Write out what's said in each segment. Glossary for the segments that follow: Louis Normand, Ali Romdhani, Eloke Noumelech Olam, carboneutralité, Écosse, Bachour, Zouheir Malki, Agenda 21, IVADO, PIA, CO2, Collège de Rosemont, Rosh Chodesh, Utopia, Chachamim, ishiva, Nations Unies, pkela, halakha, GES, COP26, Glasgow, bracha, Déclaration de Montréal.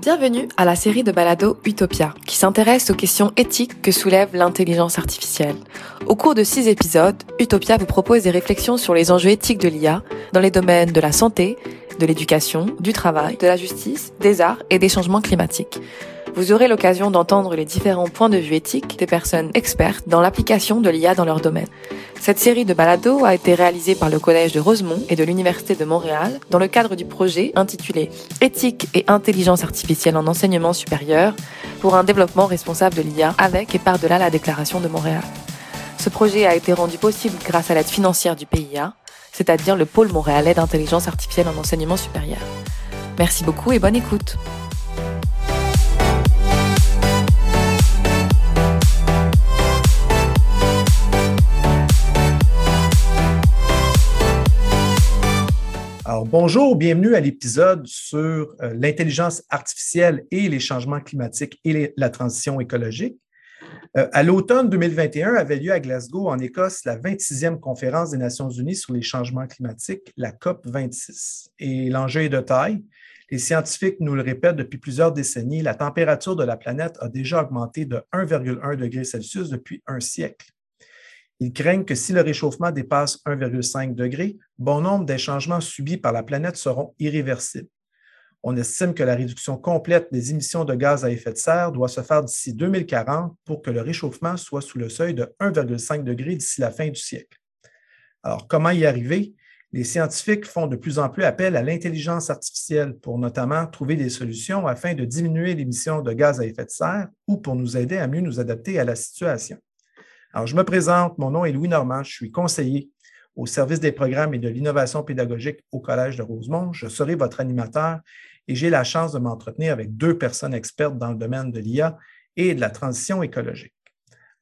Bienvenue à la série de balado Utopia, qui s'intéresse aux questions éthiques que soulève l'intelligence artificielle. Au cours de 6 épisodes, Utopia vous propose des réflexions sur les enjeux éthiques de l'IA dans les domaines de la santé, de l'éducation, du travail, de la justice, des arts et des changements climatiques. Vous aurez l'occasion d'entendre les différents points de vue éthiques des personnes expertes dans l'application de l'IA dans leur domaine. Cette série de balados a été réalisée par le Collège de Rosemont et de l'Université de Montréal dans le cadre du projet intitulé « Éthique et intelligence artificielle en enseignement supérieur pour un développement responsable de l'IA avec et par-delà la Déclaration de Montréal ». Ce projet a été rendu possible grâce à l'aide financière du PIA, c'est-à-dire le pôle montréalais d'intelligence artificielle en enseignement supérieur. Merci beaucoup et bonne écoute. Alors, bonjour, bienvenue à l'épisode sur l'intelligence artificielle et les changements climatiques et la transition écologique. À l'automne 2021 avait lieu à Glasgow, en Écosse, la 26e conférence des Nations Unies sur les changements climatiques, la COP26. Et l'enjeu est de taille. Les scientifiques nous le répètent depuis plusieurs décennies, la température de la planète a déjà augmenté de 1,1 degré Celsius depuis un siècle. Ils craignent que si le réchauffement dépasse 1,5 degré, bon nombre des changements subis par la planète seront irréversibles. On estime que la réduction complète des émissions de gaz à effet de serre doit se faire d'ici 2040 pour que le réchauffement soit sous le seuil de 1,5 degré d'ici la fin du siècle. Alors, comment y arriver? Les scientifiques font de plus en plus appel à l'intelligence artificielle pour notamment trouver des solutions afin de diminuer l'émission de gaz à effet de serre ou pour nous aider à mieux nous adapter à la situation. Alors, je me présente, mon nom est Louis Normand, je suis conseiller au service des programmes et de l'innovation pédagogique au Collège de Rosemont. Je serai votre animateur et j'ai la chance de m'entretenir avec 2 personnes expertes dans le domaine de l'IA et de la transition écologique.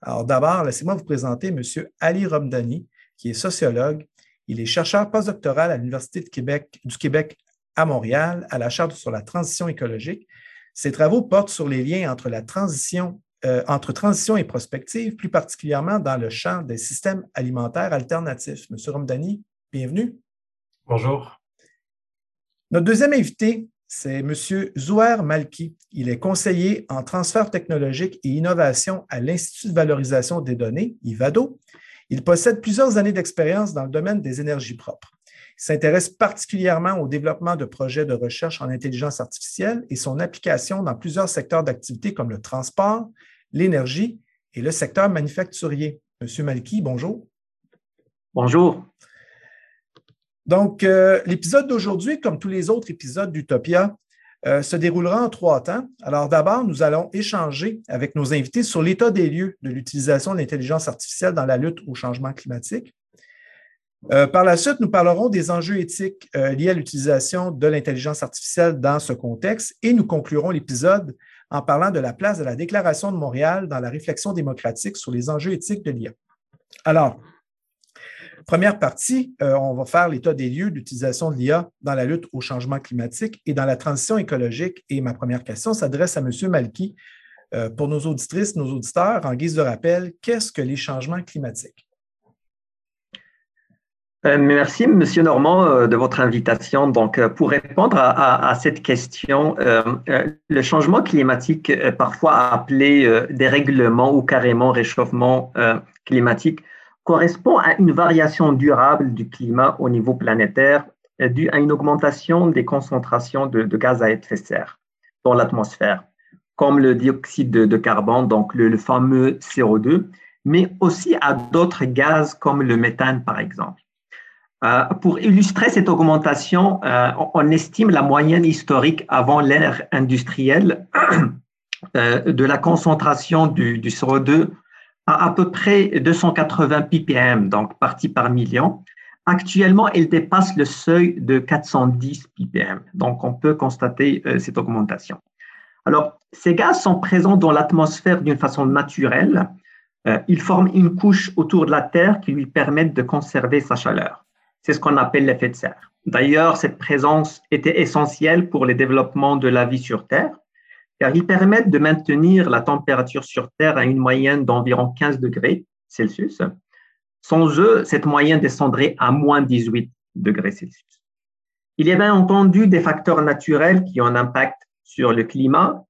Alors, d'abord, laissez-moi vous présenter M. Ali Romdhani, qui est sociologue. Il est chercheur postdoctoral à l'Université du Québec à Montréal, à la Charte sur la transition écologique. Ses travaux portent sur les liens entre la transition entre transition et prospective, plus particulièrement dans le champ des systèmes alimentaires alternatifs. Monsieur Romdhani, bienvenue. Bonjour. Notre deuxième invité, c'est Monsieur Zouheir Malki. Il est conseiller en transfert technologique et innovation à l'Institut de valorisation des données, IVADO. Il possède plusieurs années d'expérience dans le domaine des énergies propres. Il s'intéresse particulièrement au développement de projets de recherche en intelligence artificielle et son application dans plusieurs secteurs d'activité comme le transport, l'énergie et le secteur manufacturier. Monsieur Malki, bonjour. Bonjour. Donc, l'épisode d'aujourd'hui, comme tous les autres épisodes d'Utopia, se déroulera en 3 temps. Alors d'abord, nous allons échanger avec nos invités sur l'état des lieux de l'utilisation de l'intelligence artificielle dans la lutte au changement climatique. Par la suite, nous parlerons des enjeux éthiques liés à l'utilisation de l'intelligence artificielle dans ce contexte et nous conclurons l'épisode en parlant de la place de la Déclaration de Montréal dans la réflexion démocratique sur les enjeux éthiques de l'IA. Alors, première partie, on va faire l'état des lieux d'utilisation de l'IA dans la lutte au changement climatique et dans la transition écologique. Et ma première question s'adresse à M. Malki. Pour nos auditrices, nos auditeurs, en guise de rappel, qu'est-ce que les changements climatiques? Merci, M. Normand, de votre invitation. Donc, pour répondre à cette question, le changement climatique, parfois appelé dérèglement ou carrément réchauffement climatique, correspond à une variation durable du climat au niveau planétaire due à une augmentation des concentrations de gaz à effet de serre dans l'atmosphère, comme le dioxyde de carbone, donc le fameux CO2, mais aussi à d'autres gaz comme le méthane, par exemple. Pour illustrer cette augmentation, on estime la moyenne historique avant l'ère industrielle de la concentration du CO2 à peu près 280 ppm, donc parties par million. Actuellement, elle dépasse le seuil de 410 ppm, donc on peut constater cette augmentation. Alors, ces gaz sont présents dans l'atmosphère d'une façon naturelle. Ils forment une couche autour de la Terre qui lui permet de conserver sa chaleur. C'est ce qu'on appelle l'effet de serre. D'ailleurs, cette présence était essentielle pour le développement de la vie sur Terre, car ils permettent de maintenir la température sur Terre à une moyenne d'environ 15 degrés Celsius. Sans eux, cette moyenne descendrait à moins 18 degrés Celsius. Il y a bien entendu des facteurs naturels qui ont un impact sur le climat,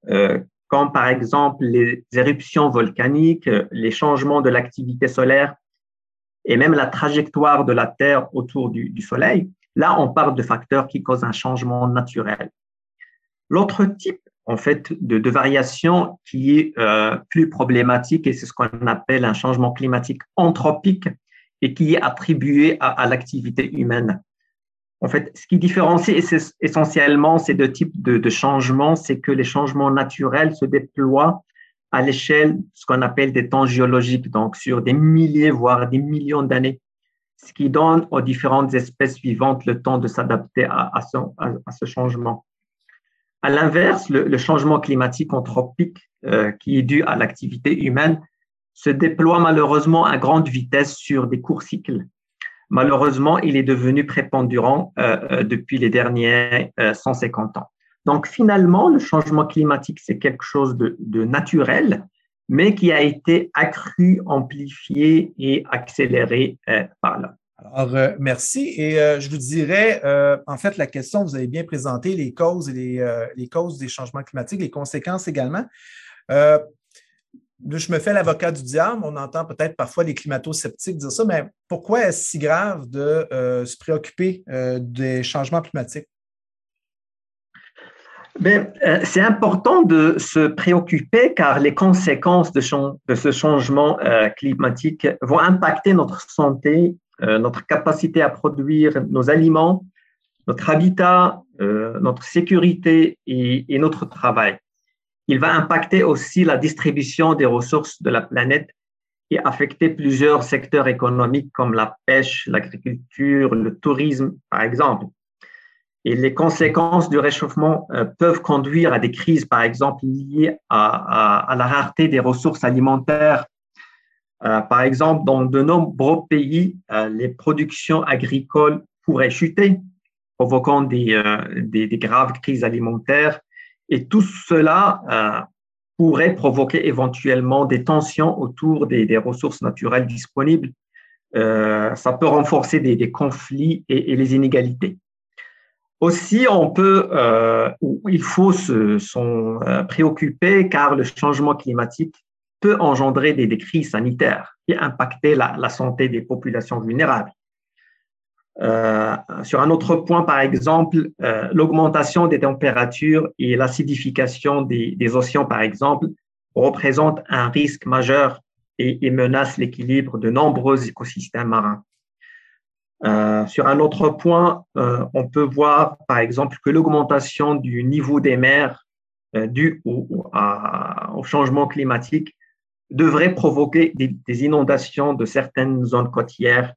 comme par exemple les éruptions volcaniques, les changements de l'activité solaire et même la trajectoire de la Terre autour du Soleil. Là, on parle de facteurs qui causent un changement naturel. L'autre type, en fait, de variation qui est plus problématique, et c'est ce qu'on appelle un changement climatique anthropique et qui est attribué à l'activité humaine. En fait, ce qui différencie essentiellement ces deux types de changements, c'est que les changements naturels se déploient à l'échelle de ce qu'on appelle des temps géologiques, donc sur des milliers, voire des millions d'années, ce qui donne aux différentes espèces vivantes le temps de s'adapter à ce changement. À l'inverse, le changement climatique anthropique qui est dû à l'activité humaine se déploie malheureusement à grande vitesse sur des courts cycles. Malheureusement, il est devenu prépondérant depuis les derniers 150 ans. Donc finalement, le changement climatique, c'est quelque chose de naturel, mais qui a été accru, amplifié et accéléré par l'homme. Alors, merci. Et je vous dirais, en fait, la question, vous avez bien présenté les causes et les causes des changements climatiques, les conséquences également. Je me fais l'avocat du diable. On entend peut-être parfois les climato-sceptiques dire ça, mais pourquoi est-ce si grave de se préoccuper des changements climatiques? Bien, c'est important de se préoccuper car les conséquences de ce changement climatique vont impacter notre santé, notre capacité à produire nos aliments, notre habitat, notre sécurité et notre travail. Il va impacter aussi la distribution des ressources de la planète et affecter plusieurs secteurs économiques comme la pêche, l'agriculture, le tourisme, par exemple. Et les conséquences du réchauffement peuvent conduire à des crises, par exemple, liées à la rareté des ressources alimentaires. Par exemple, dans de nombreux pays, les productions agricoles pourraient chuter, provoquant des graves crises alimentaires. Et tout cela pourrait provoquer éventuellement des tensions autour des ressources naturelles disponibles. Ça peut renforcer des conflits et les inégalités. Aussi, il faut s'en préoccuper car le changement climatique peut engendrer des crises sanitaires et impacter la santé des populations vulnérables. Sur un autre point, par exemple, l'augmentation des températures et l'acidification des océans, par exemple, représentent un risque majeur et menacent l'équilibre de nombreux écosystèmes marins. Sur un autre point, on peut voir, par exemple, que l'augmentation du niveau des mers due au changement climatique devrait provoquer des inondations de certaines zones côtières,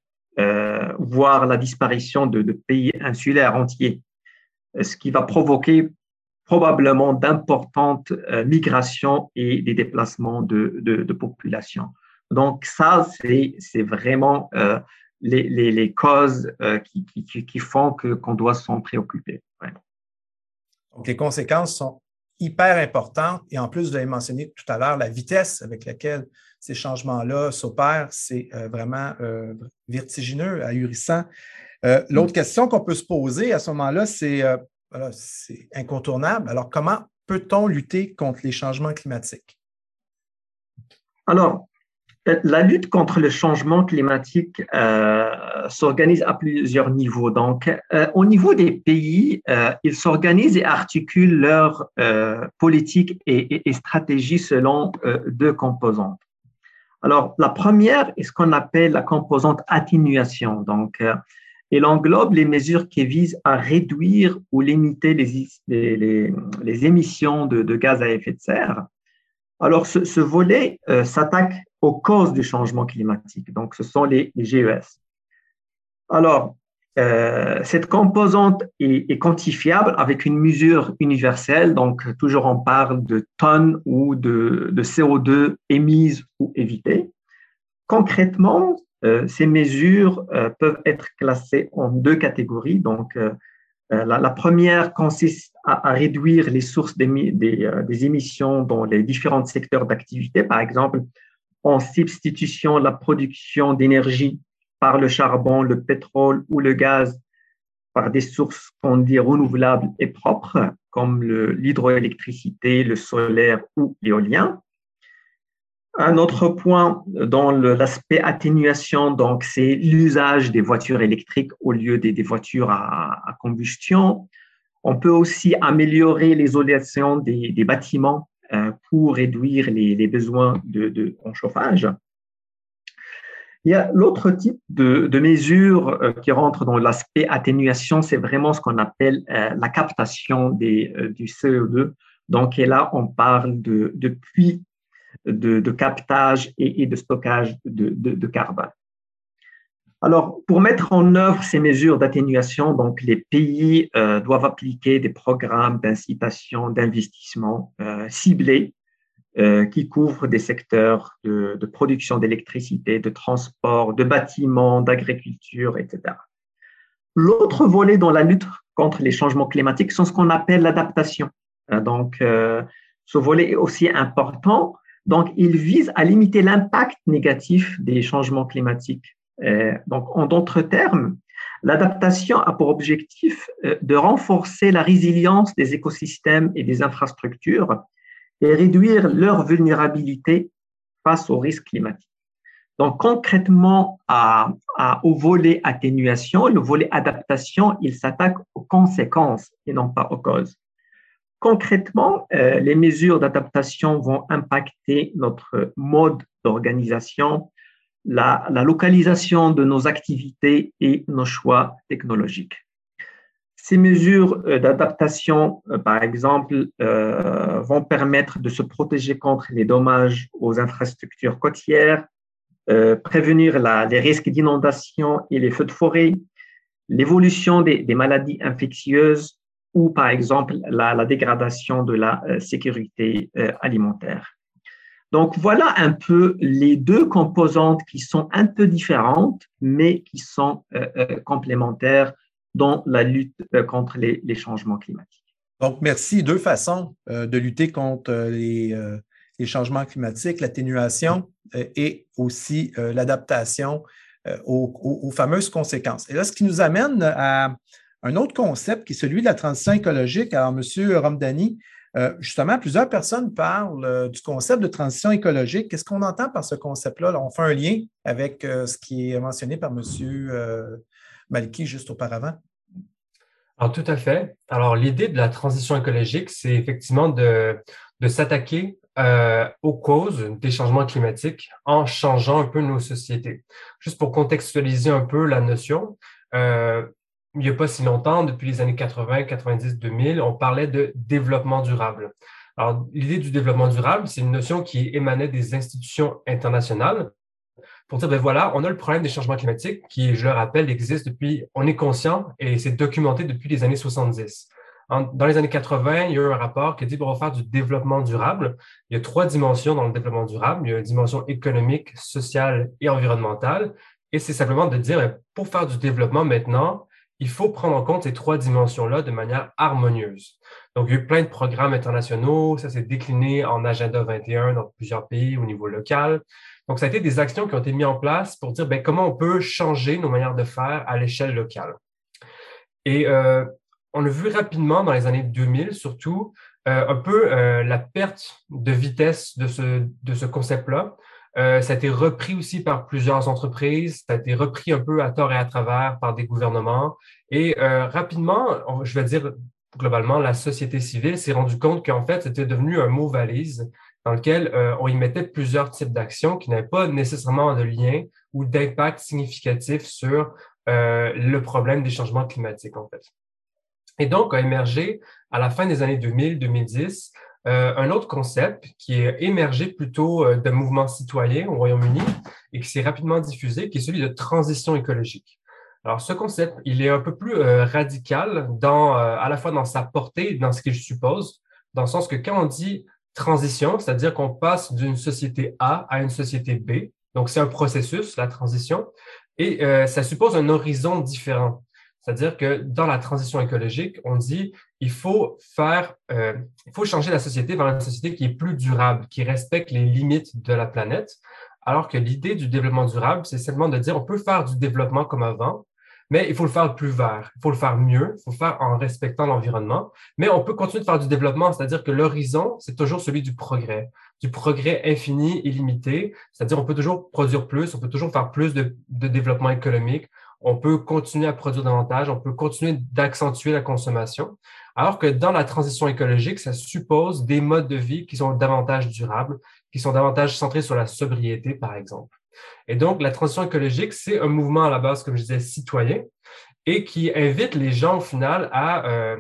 voire la disparition de pays insulaires entiers, ce qui va provoquer probablement d'importantes migrations et des déplacements de populations. Donc ça, c'est vraiment... Les causes qui font qu'on doit s'en préoccuper. Ouais. Donc, les conséquences sont hyper importantes et en plus, vous l'avez mentionné tout à l'heure, la vitesse avec laquelle ces changements-là s'opèrent, c'est vraiment vertigineux, ahurissant. L'autre question qu'on peut se poser à ce moment-là, c'est incontournable. Alors, comment peut-on lutter contre les changements climatiques? Alors, la lutte contre le changement climatique s'organise à plusieurs niveaux. Donc, au niveau des pays, ils s'organisent et articulent leurs politiques et stratégies selon deux composantes. Alors, la première est ce qu'on appelle la composante atténuation. Donc, elle englobe les mesures qui visent à réduire ou limiter les émissions de gaz à effet de serre. Alors, ce volet s'attaque aux causes du changement climatique. Donc, ce sont les GES. Alors, cette composante est quantifiable avec une mesure universelle. Donc, toujours on parle de tonnes ou de CO2 émises ou évitées. Concrètement, Ces mesures peuvent être classées en deux catégories. Donc, la première consiste à réduire les sources des émissions dans les différents secteurs d'activité, par exemple en substitution de la production d'énergie par le charbon, le pétrole ou le gaz par des sources qu'on dit renouvelables et propres, comme l'hydroélectricité, le solaire ou l'éolien. Un autre point dans l'aspect atténuation, donc, c'est l'usage des voitures électriques au lieu des voitures à combustion. On peut aussi améliorer l'isolation des bâtiments pour réduire les besoins en chauffage. Il y a l'autre type de mesures qui rentre dans l'aspect atténuation, c'est vraiment ce qu'on appelle la captation du CO2. Donc, et là, on parle de puits de captage et de stockage de carbone. Alors, pour mettre en œuvre ces mesures d'atténuation, donc les pays doivent appliquer des programmes d'incitation, d'investissement ciblés qui couvrent des secteurs de production d'électricité, de transport, de bâtiments, d'agriculture, etc. L'autre volet dans la lutte contre les changements climatiques sont ce qu'on appelle l'adaptation. Donc, ce volet est aussi important. Donc, il vise à limiter l'impact négatif des changements climatiques. Donc, en d'autres termes, l'adaptation a pour objectif de renforcer la résilience des écosystèmes et des infrastructures et réduire leur vulnérabilité face aux risques climatiques. Donc, concrètement, au volet atténuation, le volet adaptation, il s'attaque aux conséquences et non pas aux causes. Concrètement, les mesures d'adaptation vont impacter notre mode d'organisation, la localisation de nos activités et nos choix technologiques. Ces mesures d'adaptation, par exemple, vont permettre de se protéger contre les dommages aux infrastructures côtières, prévenir les risques d'inondation et les feux de forêt, l'évolution des maladies infectieuses, ou par exemple la dégradation de la sécurité alimentaire. Donc voilà un peu les deux composantes qui sont un peu différentes, mais qui sont complémentaires dans la lutte contre les changements climatiques. Donc merci, deux façons de lutter contre les changements climatiques, l'atténuation et aussi l'adaptation aux fameuses conséquences. Et là, ce qui nous amène à un autre concept qui est celui de la transition écologique. Alors, M. Romdhani, justement, plusieurs personnes parlent du concept de transition écologique. Qu'est-ce qu'on entend par ce concept-là? Là, on fait un lien avec ce qui est mentionné par M. Malki juste auparavant. Alors, tout à fait. Alors, l'idée de la transition écologique, c'est effectivement de s'attaquer aux causes des changements climatiques en changeant un peu nos sociétés. Juste pour contextualiser un peu la notion, il n'y a pas si longtemps, depuis les années 80, 90, 2000, on parlait de développement durable. Alors, l'idée du développement durable, c'est une notion qui émanait des institutions internationales pour dire, ben voilà, on a le problème des changements climatiques qui, je le rappelle, existe depuis, on est conscient et c'est documenté depuis les années 70. Dans les années 80, il y a eu un rapport qui dit qu'on va faire du développement durable. Il y a trois dimensions dans le développement durable. Il y a une dimension économique, sociale et environnementale. Et c'est simplement de dire, ben, pour faire du développement maintenant, il faut prendre en compte ces trois dimensions-là de manière harmonieuse. Donc, il y a eu plein de programmes internationaux. Ça s'est décliné en agenda 21 dans plusieurs pays au niveau local. Donc, ça a été des actions qui ont été mises en place pour dire, bien, comment on peut changer nos manières de faire à l'échelle locale. Et on a vu rapidement dans les années 2000, surtout, un peu la perte de vitesse de ce concept-là. Ça a été repris aussi par plusieurs entreprises, ça a été repris un peu à tort et à travers par des gouvernements. Et rapidement, je vais dire globalement, la société civile s'est rendue compte qu'en fait, c'était devenu un mot valise dans lequel on y mettait plusieurs types d'actions qui n'avaient pas nécessairement de lien ou d'impact significatif sur le problème des changements climatiques, en fait. Et donc, a émergé à la fin des années 2000-2010, un autre concept qui est émergé plutôt de mouvements citoyens au Royaume-Uni et qui s'est rapidement diffusé, qui est celui de transition écologique. Alors, ce concept, il est un peu plus radical à la fois dans sa portée et dans ce qu'il suppose, dans le sens que quand on dit transition, c'est-à-dire qu'on passe d'une société A à une société B, Donc, c'est un processus, la transition, et ça suppose un horizon différent. C'est-à-dire que dans la transition écologique, on dit il faut changer la société vers une société qui est plus durable, qui respecte les limites de la planète, alors que l'idée du développement durable, c'est seulement de dire on peut faire du développement comme avant, mais il faut le faire plus vert, il faut le faire mieux, il faut le faire en respectant l'environnement, mais on peut continuer de faire du développement, c'est-à-dire que l'horizon, c'est toujours celui du progrès infini et limité, c'est-à-dire on peut toujours produire plus, on peut toujours faire plus de développement économique, on peut continuer à produire davantage, on peut continuer d'accentuer la consommation, alors que dans la transition écologique, ça suppose des modes de vie qui sont davantage durables, qui sont davantage centrés sur la sobriété, par exemple. Et donc, la transition écologique, c'est un mouvement à la base, comme je disais, citoyen, et qui invite les gens, au final, à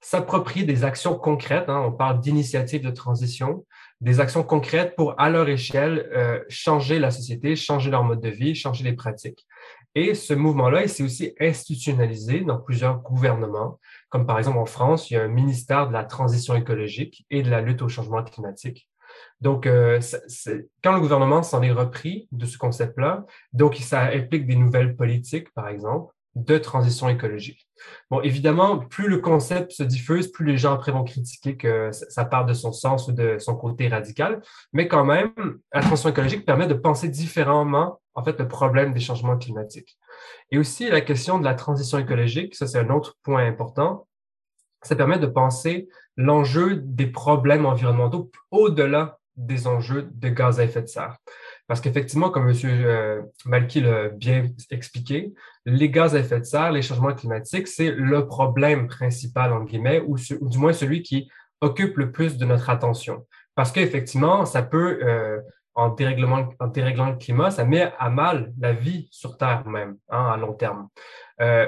s'approprier des actions concrètes. On parle d'initiatives de transition, des actions concrètes pour, à leur échelle, changer la société, changer leur mode de vie, changer les pratiques. Et ce mouvement-là, il s'est aussi institutionnalisé dans plusieurs gouvernements, comme par exemple en France, il y a un ministère de la transition écologique et de la lutte au changement climatique. Donc, quand le gouvernement s'en est repris de ce concept-là, donc ça implique des nouvelles politiques, par exemple, de transition écologique. Bon, évidemment, plus le concept se diffuse, plus les gens après vont critiquer que ça part de son sens ou de son côté radical, mais quand même, la transition écologique permet de penser différemment, en fait, le problème des changements climatiques. Et aussi, la question de la transition écologique, ça, c'est un autre point important, ça permet de penser l'enjeu des problèmes environnementaux au-delà des enjeux de gaz à effet de serre. Parce qu'effectivement, comme M. Malki l'a bien expliqué, les gaz à effet de serre, les changements climatiques, c'est le problème principal, entre guillemets, ou du moins celui qui occupe le plus de notre attention. Parce qu'effectivement, ça peut, en déréglant le climat, ça met à mal la vie sur Terre même, à long terme.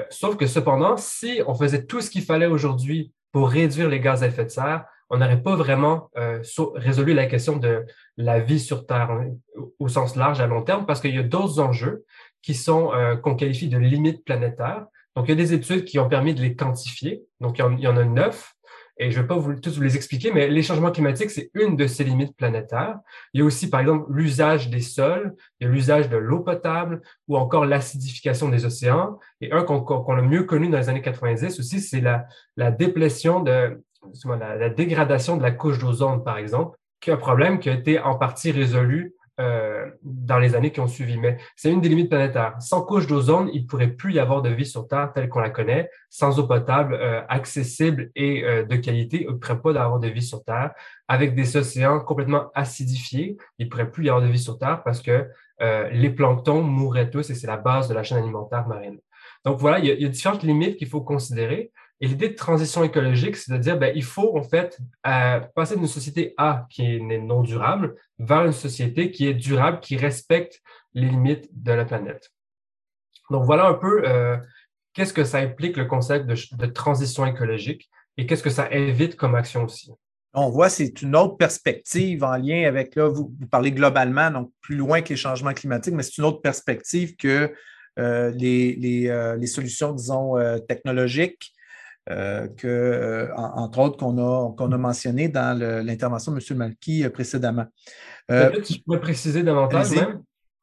Sauf que cependant, si on faisait tout ce qu'il fallait aujourd'hui pour réduire les gaz à effet de serre, on n'aurait pas vraiment résolu la question de la vie sur Terre au sens large à long terme, parce qu'il y a d'autres enjeux qui sont qu'on qualifie de limites planétaires. Donc, il y a des études qui ont permis de les quantifier. Donc, il y en a 9. Et je ne vais pas tous vous les expliquer, mais les changements climatiques, c'est une de ces limites planétaires. Il y a aussi, par exemple, l'usage des sols, il y a l'usage de l'eau potable ou encore l'acidification des océans. Et un qu'on a mieux connu dans les années 90 aussi, c'est la déplétion la dégradation de la couche d'ozone, par exemple, qui est un problème qui a été en partie résolu dans les années qui ont suivi. Mais c'est une des limites planétaires. Sans couche d'ozone, il ne pourrait plus y avoir de vie sur Terre telle qu'on la connaît. Sans eau potable, accessible et de qualité, il ne pourrait pas y avoir de vie sur Terre. Avec des océans complètement acidifiés, il ne pourrait plus y avoir de vie sur Terre parce que les planctons mourraient tous et c'est la base de la chaîne alimentaire marine. Donc voilà, il y a différentes limites qu'il faut considérer. Et l'idée de transition écologique, c'est de dire il faut en fait passer d'une société A qui est non durable vers une société qui est durable, qui respecte les limites de la planète. Donc voilà un peu qu'est-ce que ça implique le concept de transition écologique et qu'est-ce que ça invite comme action aussi. On voit, c'est une autre perspective en lien avec, là, vous parlez globalement, donc plus loin que les changements climatiques, mais c'est une autre perspective que les solutions, disons, technologiques, entre autres, qu'on a mentionné dans l'intervention de M. Malki précédemment. Peut-être que je pourrais préciser davantage même.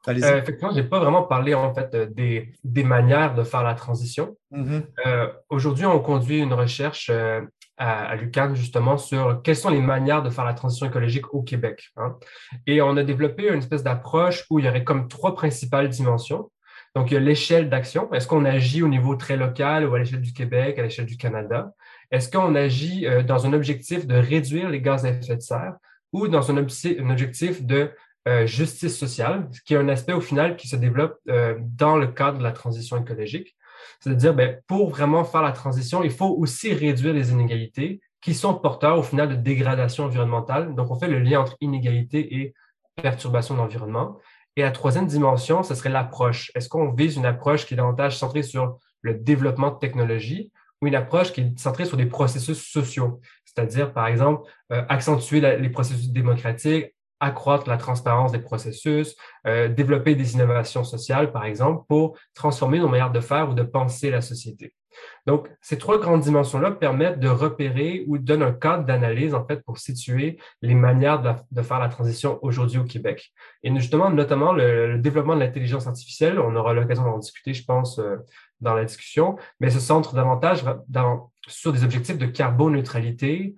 Effectivement, je n'ai pas vraiment parlé en fait des manières de faire la transition. Mm-hmm. Aujourd'hui, on conduit une recherche à l'UQAM justement sur quelles sont les manières de faire la transition écologique au Québec. Et on a développé une espèce d'approche où il y aurait comme 3 principales dimensions. Donc, il y a l'échelle d'action. Est-ce qu'on agit au niveau très local ou à l'échelle du Québec, à l'échelle du Canada? Est-ce qu'on agit dans un objectif de réduire les gaz à effet de serre ou dans un objectif de justice sociale, ce qui est un aspect au final qui se développe dans le cadre de la transition écologique? C'est-à-dire, pour vraiment faire la transition, il faut aussi réduire les inégalités qui sont porteurs au final de dégradation environnementale. Donc, on fait le lien entre inégalité et perturbation de l'environnement. Et la troisième dimension, ce serait l'approche. Est-ce qu'on vise une approche qui est davantage centrée sur le développement de technologies ou une approche qui est centrée sur des processus sociaux, c'est-à-dire, par exemple, accentuer les processus démocratiques, accroître la transparence des processus, développer des innovations sociales, par exemple, pour transformer nos manières de faire ou de penser la société. Donc, ces trois grandes dimensions-là permettent de repérer ou donnent un cadre d'analyse, en fait, pour situer les manières de faire la transition aujourd'hui au Québec. Et justement, notamment, le développement de l'intelligence artificielle, on aura l'occasion d'en discuter, je pense, dans la discussion, mais se centre davantage sur des objectifs de carboneutralité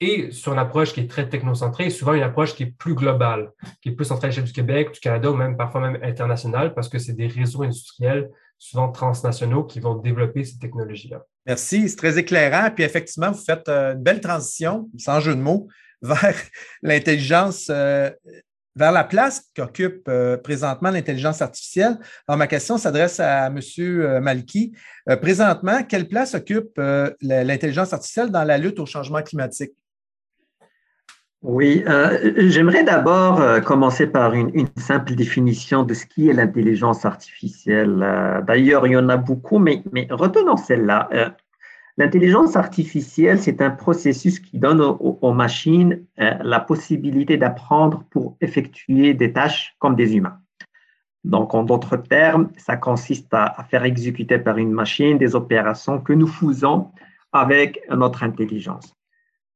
et sur une approche qui est très technocentrée, souvent une approche qui est plus globale, qui est plus centrée à l'échelle du Québec, du Canada ou même parfois même internationale, parce que c'est des réseaux industriels souvent transnationaux qui vont développer ces technologies-là. Merci, c'est très éclairant. Puis effectivement, vous faites une belle transition, sans jeu de mots, vers l'intelligence, vers la place qu'occupe présentement l'intelligence artificielle. Alors, ma question s'adresse à M. Malki. Présentement, quelle place occupe l'intelligence artificielle dans la lutte au changement climatique? Oui, j'aimerais d'abord commencer par une simple définition de ce qui est l'intelligence artificielle. D'ailleurs, il y en a beaucoup, mais retenons celle-là. L'intelligence artificielle, c'est un processus qui donne aux machines la possibilité d'apprendre pour effectuer des tâches comme des humains. Donc, en d'autres termes, ça consiste à faire exécuter par une machine des opérations que nous faisons avec notre intelligence.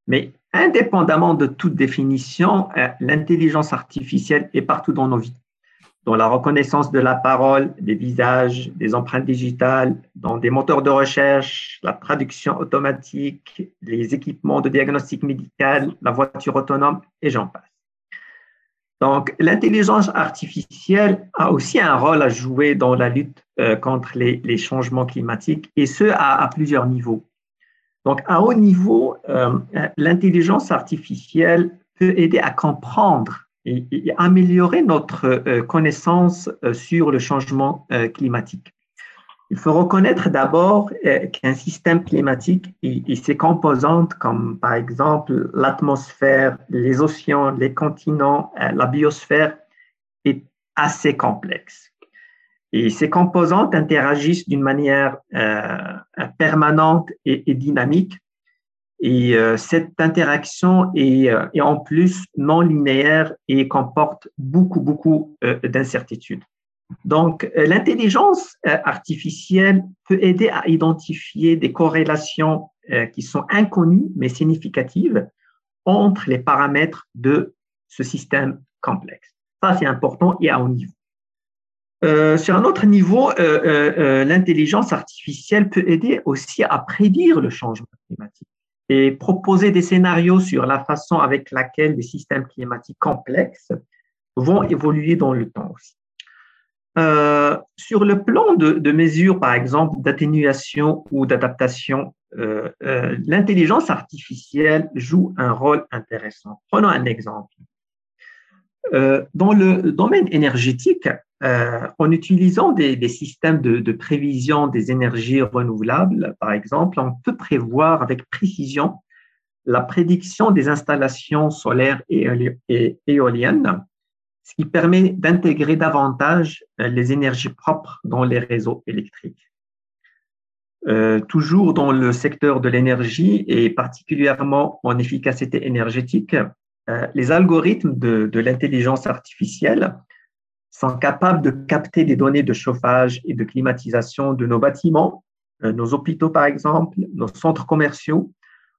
Mais indépendamment de toute définition, l'intelligence artificielle est partout dans nos vies, dans la reconnaissance de la parole, des visages, des empreintes digitales, dans des moteurs de recherche, la traduction automatique, les équipements de diagnostic médical, la voiture autonome, et j'en passe. Donc, l'intelligence artificielle a aussi un rôle à jouer dans la lutte contre les changements climatiques, et ce, à plusieurs niveaux. Donc, à haut niveau, l'intelligence artificielle peut aider à comprendre et améliorer notre connaissance sur le changement climatique. Il faut reconnaître d'abord qu'un système climatique et ses composantes, comme par exemple l'atmosphère, les océans, les continents, la biosphère, est assez complexe. Et ces composantes interagissent d'une manière permanente et dynamique. Et cette interaction est en plus non linéaire et comporte beaucoup d'incertitudes. Donc, l'intelligence artificielle peut aider à identifier des corrélations qui sont inconnues mais significatives entre les paramètres de ce système complexe. Ça, c'est important et à haut niveau. Sur un autre niveau, l'intelligence artificielle peut aider aussi à prédire le changement climatique et proposer des scénarios sur la façon avec laquelle les systèmes climatiques complexes vont évoluer dans le temps aussi. Sur le plan de mesures, par exemple, d'atténuation ou d'adaptation, l'intelligence artificielle joue un rôle intéressant. Prenons un exemple. Dans le domaine énergétique, en utilisant des systèmes de prévision des énergies renouvelables, par exemple, on peut prévoir avec précision la prédiction des installations solaires et éoliennes, ce qui permet d'intégrer davantage les énergies propres dans les réseaux électriques. Toujours dans le secteur de l'énergie et particulièrement en efficacité énergétique, les algorithmes de l'intelligence artificielle sont capables de capter des données de chauffage et de climatisation de nos bâtiments, nos hôpitaux par exemple, nos centres commerciaux,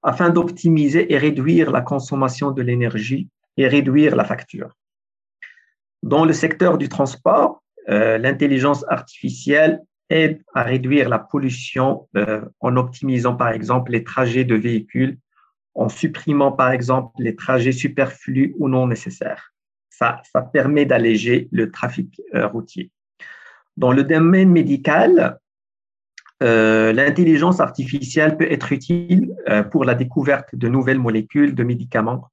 afin d'optimiser et réduire la consommation de l'énergie et réduire la facture. Dans le secteur du transport, l'intelligence artificielle aide à réduire la pollution en optimisant par exemple les trajets de véhicules, en supprimant par exemple les trajets superflus ou non nécessaires. Ça permet d'alléger le trafic routier. Dans le domaine médical, l'intelligence artificielle peut être utile pour la découverte de nouvelles molécules de médicaments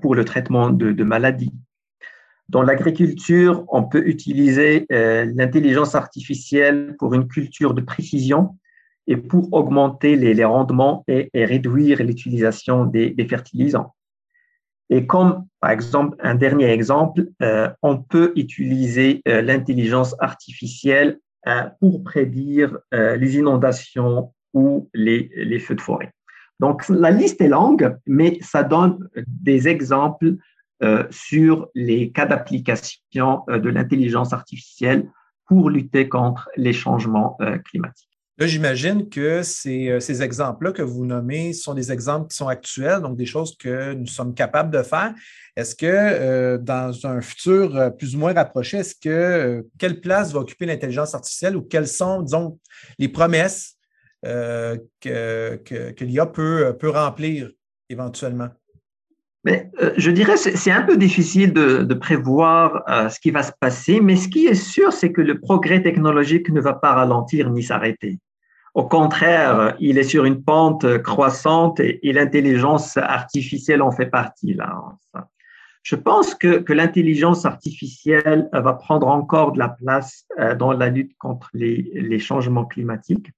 pour le traitement de maladies. Dans l'agriculture, on peut utiliser l'intelligence artificielle pour une culture de précision et pour augmenter les rendements et réduire l'utilisation des fertilisants. Et comme, par exemple, un dernier exemple, on peut utiliser l'intelligence artificielle pour prédire les inondations ou les feux de forêt. Donc, la liste est longue, mais ça donne des exemples sur les cas d'application de l'intelligence artificielle pour lutter contre les changements climatiques. Là, j'imagine que ces exemples-là que vous nommez sont des exemples qui sont actuels, donc des choses que nous sommes capables de faire. Est-ce que dans un futur plus ou moins rapproché, est-ce que quelle place va occuper l'intelligence artificielle ou quelles sont, disons, les promesses que l'IA peut remplir éventuellement? Mais, je dirais c'est un peu difficile de prévoir ce qui va se passer, mais ce qui est sûr, c'est que le progrès technologique ne va pas ralentir ni s'arrêter. Au contraire, il est sur une pente croissante et l'intelligence artificielle en fait partie là. Je pense que l'intelligence artificielle va prendre encore de la place dans la lutte contre les changements climatiques.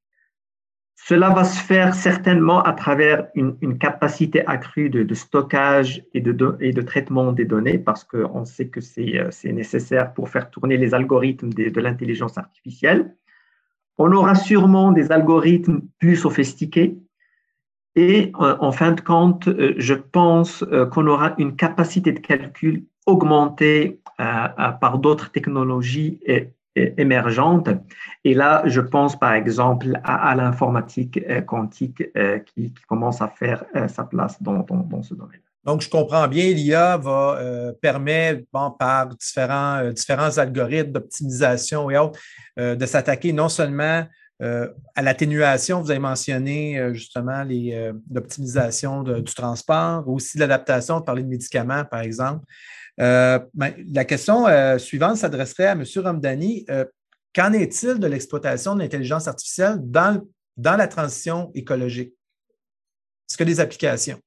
Cela va se faire certainement à travers une capacité accrue de stockage et de traitement des données, parce qu'on sait que c'est nécessaire pour faire tourner les algorithmes de l'intelligence artificielle. On aura sûrement des algorithmes plus sophistiqués. Et en fin de compte, je pense qu'on aura une capacité de calcul augmentée par d'autres technologies émergentes. Et là, je pense par exemple à l'informatique quantique qui commence à faire sa place dans ce domaine. Donc, je comprends bien, l'IA va permettre, par différents algorithmes d'optimisation et autres, de s'attaquer non seulement à l'atténuation, vous avez mentionné justement l'optimisation du transport, aussi l'adaptation, vous parlez de médicaments par exemple. La question suivante s'adresserait à M. Romdhani. Qu'en est-il de l'exploitation de l'intelligence artificielle dans la transition écologique? Est-ce qu'il y a des applications?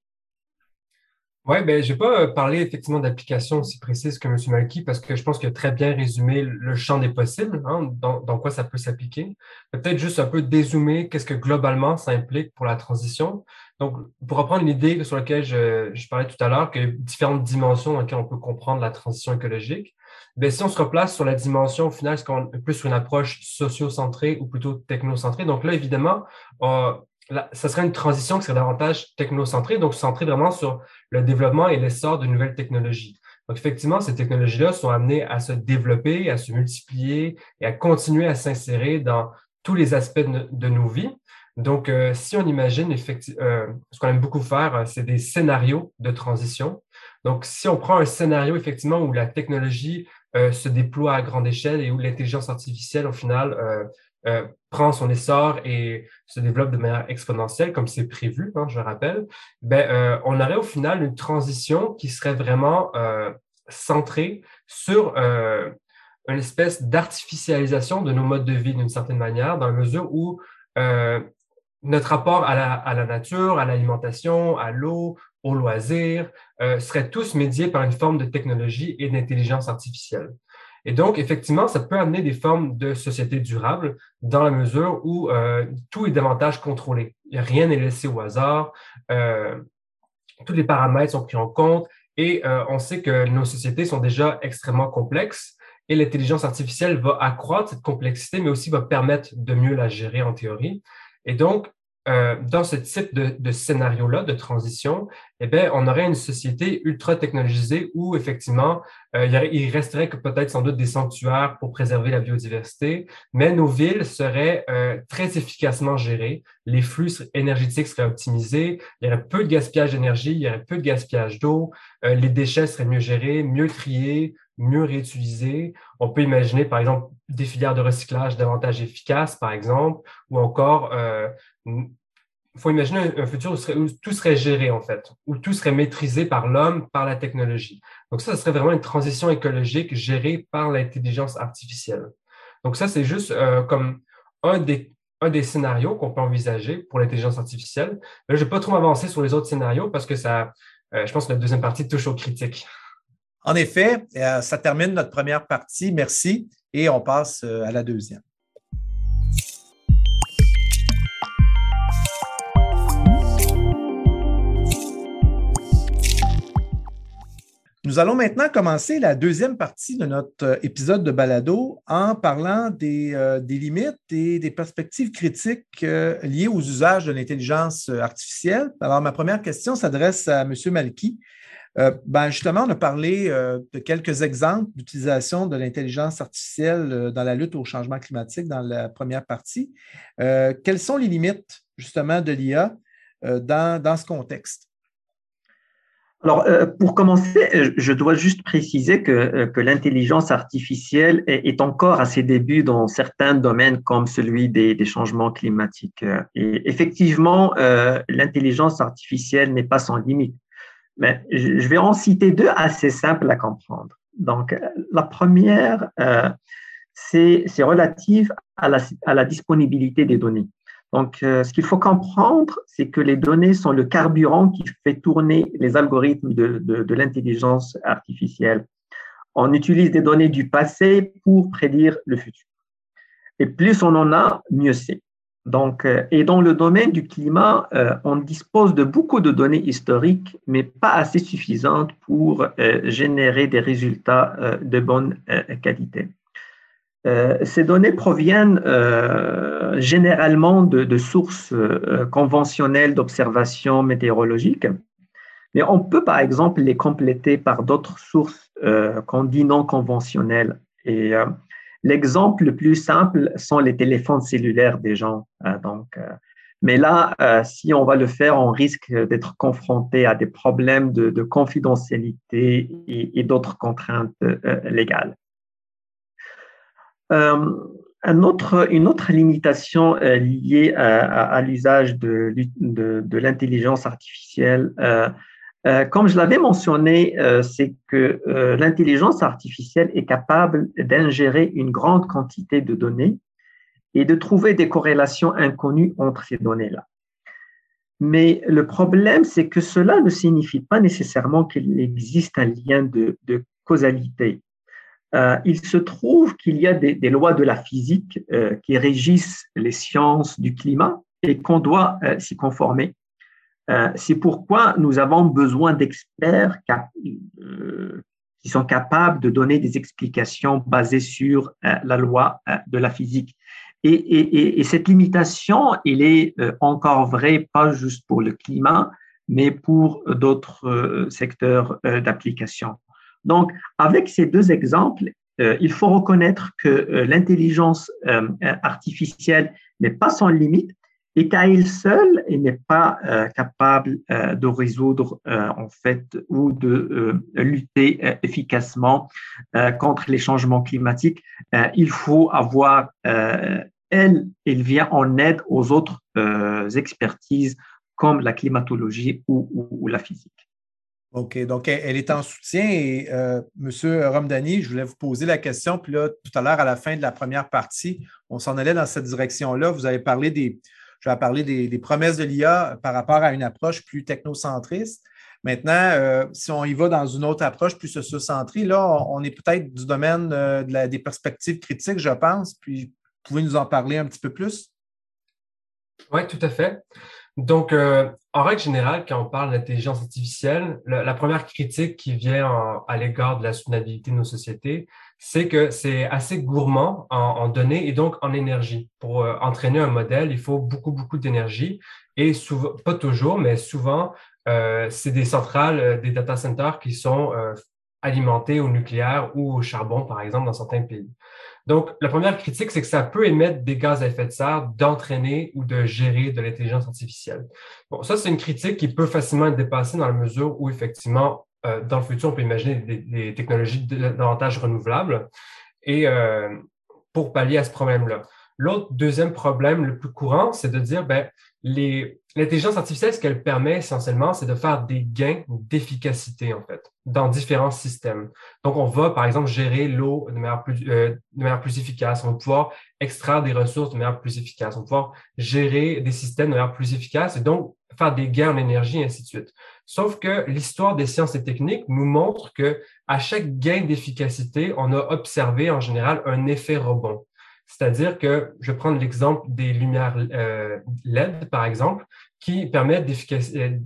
Oui, je n'ai pas parlé effectivement d'applications aussi précises que M. Malki parce que je pense qu'il a très bien résumé le champ des possibles, hein, dans quoi ça peut s'appliquer. Peut-être juste un peu dézoomer qu'est-ce que globalement ça implique pour la transition. Donc, pour reprendre l'idée sur laquelle je parlais tout à l'heure, qu'il y a différentes dimensions dans lesquelles on peut comprendre la transition écologique, si on se replace sur la dimension au final, est-ce qu'on est plus sur une approche socio-centrée ou plutôt technocentrée? Donc là, évidemment, ça serait une transition qui serait davantage technocentrée, donc centrée vraiment sur le développement et l'essor de nouvelles technologies. Donc, effectivement, ces technologies-là sont amenées à se développer, à se multiplier et à continuer à s'insérer dans tous les aspects de nos vies. Donc, si on imagine, ce qu'on aime beaucoup faire, c'est des scénarios de transition. Donc, si on prend un scénario, effectivement, où la technologie se déploie à grande échelle et où l'intelligence artificielle, au final, prend son essor et se développe de manière exponentielle, comme c'est prévu, hein, je le rappelle, on aurait au final une transition qui serait vraiment centrée sur une espèce d'artificialisation de nos modes de vie d'une certaine manière, dans la mesure où notre rapport à la nature, à l'alimentation, à l'eau, aux loisirs, seraient tous médiés par une forme de technologie et d'intelligence artificielle. Et donc, effectivement, ça peut amener des formes de société durable dans la mesure où tout est davantage contrôlé. Rien n'est laissé au hasard, tous les paramètres sont pris en compte et on sait que nos sociétés sont déjà extrêmement complexes et l'intelligence artificielle va accroître cette complexité, mais aussi va permettre de mieux la gérer en théorie. Et donc, dans ce type de scénario-là, de transition, on aurait une société ultra-technologisée où, effectivement, il resterait que peut-être sans doute des sanctuaires pour préserver la biodiversité, mais nos villes seraient très efficacement gérées, les flux énergétiques seraient optimisés, il y aurait peu de gaspillage d'énergie, il y aurait peu de gaspillage d'eau, les déchets seraient mieux gérés, mieux triés, mieux réutilisés. On peut imaginer, par exemple, des filières de recyclage davantage efficaces, par exemple, ou encore, faut imaginer un futur où tout serait géré, en fait, où tout serait maîtrisé par l'homme, par la technologie. Donc ça serait vraiment une transition écologique gérée par l'intelligence artificielle. Donc ça, c'est juste comme un des scénarios qu'on peut envisager pour l'intelligence artificielle. Là, je ne vais pas trop avancer sur les autres scénarios parce que ça, je pense que la deuxième partie touche aux critiques. En effet, ça termine notre première partie. Merci. Et on passe à la deuxième. Nous allons maintenant commencer la deuxième partie de notre épisode de balado en parlant des limites et des perspectives critiques liées aux usages de l'intelligence artificielle. Alors, ma première question s'adresse à M. Malki. Justement, on a parlé de quelques exemples d'utilisation de l'intelligence artificielle dans la lutte au changement climatique dans la première partie. Quelles sont les limites, justement, de l'IA dans ce contexte? Alors, pour commencer, je dois juste préciser que l'intelligence artificielle est encore à ses débuts dans certains domaines comme celui des changements climatiques. Et effectivement, l'intelligence artificielle n'est pas sans limite. Mais je vais en citer deux assez simples à comprendre. Donc, la première, c'est relative à la disponibilité des données. Donc, ce qu'il faut comprendre, c'est que les données sont le carburant qui fait tourner les algorithmes de l'intelligence artificielle. On utilise des données du passé pour prédire le futur. Et plus on en a, mieux c'est. Donc, et dans le domaine du climat, on dispose de beaucoup de données historiques, mais pas assez suffisantes pour générer des résultats de bonne qualité. Ces données proviennent généralement de sources conventionnelles d'observation météorologique, mais on peut par exemple les compléter par d'autres sources qu'on dit non conventionnelles. Et l'exemple le plus simple sont les téléphones cellulaires des gens. Mais là, si on va le faire, on risque d'être confronté à des problèmes de confidentialité et d'autres contraintes légales. Une autre limitation liée à l'usage de l'intelligence artificielle, comme je l'avais mentionné, c'est que l'intelligence artificielle est capable d'ingérer une grande quantité de données et de trouver des corrélations inconnues entre ces données-là. Mais le problème, c'est que cela ne signifie pas nécessairement qu'il existe un lien de causalité. Il se trouve qu'il y a des lois de la physique qui régissent les sciences du climat et qu'on doit s'y conformer. C'est pourquoi nous avons besoin d'experts qui sont capables de donner des explications basées sur la loi de la physique. Et cette limitation, elle est encore vraie, pas juste pour le climat, mais pour d'autres secteurs d'application. Donc, avec ces deux exemples, il faut reconnaître que l'intelligence artificielle n'est pas sans limite et qu'à elle seule, elle n'est pas capable de résoudre, en fait, ou de lutter efficacement contre les changements climatiques. Il faut avoir, elle vient en aide aux autres expertises comme la climatologie ou la physique. OK, donc elle est en soutien et M. Romdhani, je voulais vous poser la question, puis là, tout à l'heure, à la fin de la première partie, on s'en allait dans cette direction-là. Vous avez parlé des promesses de l'IA par rapport à une approche plus technocentriste. Maintenant, si on y va dans une autre approche plus sociocentrée, là, on est peut-être du domaine des perspectives critiques, je pense, puis vous pouvez nous en parler un petit peu plus? Oui, tout à fait. Donc, en règle générale, quand on parle d'intelligence artificielle, la première critique qui vient à l'égard de la soutenabilité de nos sociétés, c'est que c'est assez gourmand en données et donc en énergie. Pour entraîner un modèle, il faut beaucoup, beaucoup d'énergie et souvent, pas toujours, mais souvent, c'est des centrales, des data centers qui sont alimentés au nucléaire ou au charbon, par exemple, dans certains pays. Donc, la première critique, c'est que ça peut émettre des gaz à effet de serre d'entraîner ou de gérer de l'intelligence artificielle. Bon, ça, c'est une critique qui peut facilement être dépassée dans la mesure où, effectivement, dans le futur, on peut imaginer des technologies davantage renouvelables et pour pallier à ce problème-là. L'autre deuxième problème le plus courant, c'est de dire, l'intelligence artificielle, ce qu'elle permet essentiellement, c'est de faire des gains d'efficacité, en fait, dans différents systèmes. Donc, on va, par exemple, gérer l'eau de manière plus efficace. On va pouvoir extraire des ressources de manière plus efficace. On va pouvoir gérer des systèmes de manière plus efficace et donc faire des gains en énergie, et ainsi de suite. Sauf que l'histoire des sciences et techniques nous montre qu'à chaque gain d'efficacité, on a observé, en général, un effet rebond. C'est-à-dire que je vais prendre l'exemple des lumières LED, par exemple, qui permettent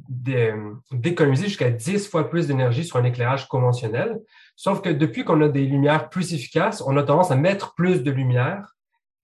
d'économiser jusqu'à 10 fois plus d'énergie sur un éclairage conventionnel. Sauf que depuis qu'on a des lumières plus efficaces, on a tendance à mettre plus de lumière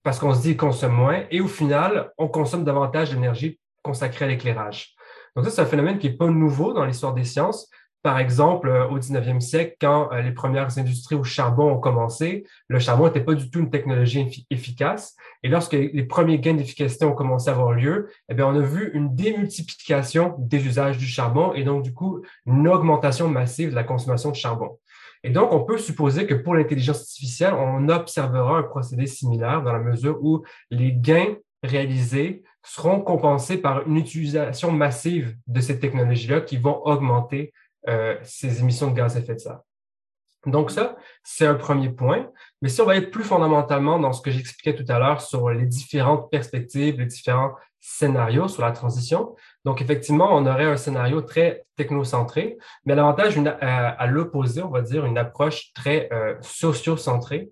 parce qu'on se dit qu'on consomme moins et au final, on consomme davantage d'énergie consacrée à l'éclairage. Donc ça, c'est un phénomène qui n'est pas nouveau dans l'histoire des sciences, Par exemple, au 19e siècle, quand les premières industries au charbon ont commencé, le charbon n'était pas du tout une technologie efficace. Et lorsque les premiers gains d'efficacité ont commencé à avoir lieu, eh bien, on a vu une démultiplication des usages du charbon et donc, du coup, une augmentation massive de la consommation de charbon. Et donc, on peut supposer que pour l'intelligence artificielle, on observera un procédé similaire dans la mesure où les gains réalisés seront compensés par une utilisation massive de ces technologies-là qui vont augmenter ces émissions de gaz à effet de serre. Donc ça, c'est un premier point. Mais si on va aller plus fondamentalement dans ce que j'expliquais tout à l'heure sur les différentes perspectives, les différents scénarios sur la transition, donc effectivement, on aurait un scénario très technocentré, mais l'avantage, à l'opposé, on va dire, une approche très socio-centrée,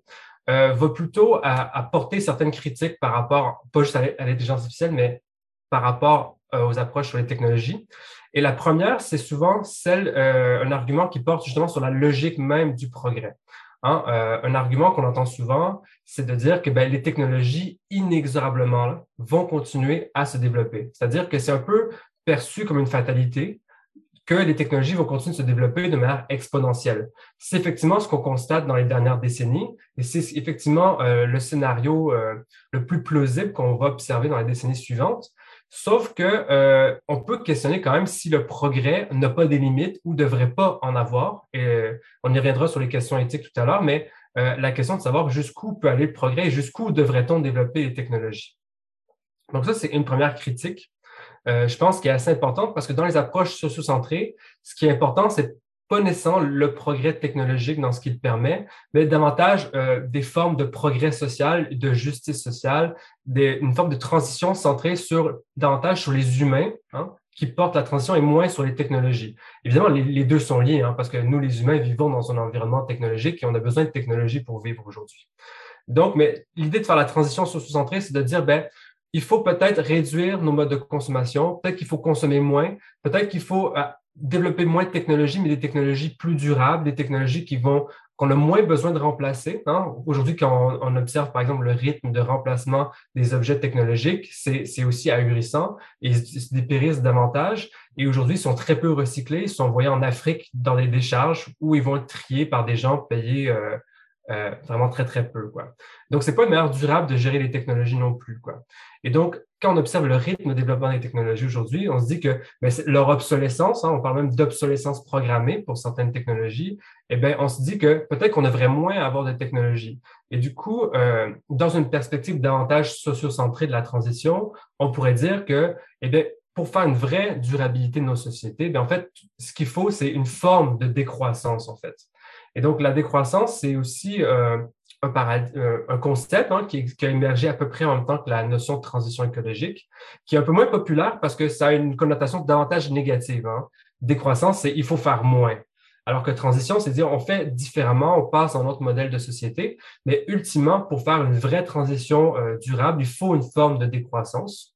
va plutôt apporter certaines critiques par rapport, pas juste à l'intelligence artificielle, mais par rapport aux approches sur les technologies. Et la première, c'est souvent un argument qui porte justement sur la logique même du progrès. Hein? Un argument qu'on entend souvent, c'est de dire que les technologies inexorablement là, vont continuer à se développer. C'est-à-dire que c'est un peu perçu comme une fatalité que les technologies vont continuer de se développer de manière exponentielle. C'est effectivement ce qu'on constate dans les dernières décennies et c'est effectivement le scénario le plus plausible qu'on va observer dans les décennies suivantes. Sauf que on peut questionner quand même si le progrès n'a pas des limites ou ne devrait pas en avoir. Et on y reviendra sur les questions éthiques tout à l'heure, mais la question de savoir jusqu'où peut aller le progrès et jusqu'où devrait-on développer les technologies. Donc ça, c'est une première critique, je pense, qui est assez importante parce que dans les approches socio-centrées, ce qui est important, c'est pas nécessairement le progrès technologique dans ce qu'il permet, mais davantage des formes de progrès social, de justice sociale, une forme de transition centrée davantage sur les humains hein, qui portent la transition et moins sur les technologies. Évidemment, les deux sont liés hein, parce que nous, les humains, vivons dans un environnement technologique et on a besoin de technologie pour vivre aujourd'hui. Donc, mais l'idée de faire la transition socio-centrée, c'est de dire, il faut peut-être réduire nos modes de consommation, peut-être qu'il faut consommer moins, peut-être qu'il faut développer moins de technologies, mais des technologies plus durables, des technologies qu'on a moins besoin de remplacer. Hein? Aujourd'hui, quand on observe, par exemple, le rythme de remplacement des objets technologiques, c'est aussi ahurissant et ils se dépérissent davantage. Et aujourd'hui, ils sont très peu recyclés. Ils sont envoyés en Afrique dans des décharges où ils vont être triés par des gens payés vraiment très, très peu. Quoi. Donc, c'est pas une manière durable de gérer les technologies non plus. Quoi. Et donc, quand on observe le rythme de développement des technologies aujourd'hui, on se dit que leur obsolescence, hein, on parle même d'obsolescence programmée pour certaines technologies, on se dit que peut-être qu'on devrait moins avoir de technologies. Et du coup, dans une perspective davantage socio-centrée de la transition, on pourrait dire que pour faire une vraie durabilité de nos sociétés, en fait, ce qu'il faut, c'est une forme de décroissance, en fait. Et donc, la décroissance, c'est aussi un concept hein, qui a émergé à peu près en même temps que la notion de transition écologique, qui est un peu moins populaire parce que ça a une connotation davantage négative. Hein. Décroissance, c'est « il faut faire moins ». Alors que transition, c'est dire on fait différemment, on passe à un autre modèle de société. Mais ultimement, pour faire une vraie transition durable, il faut une forme de décroissance.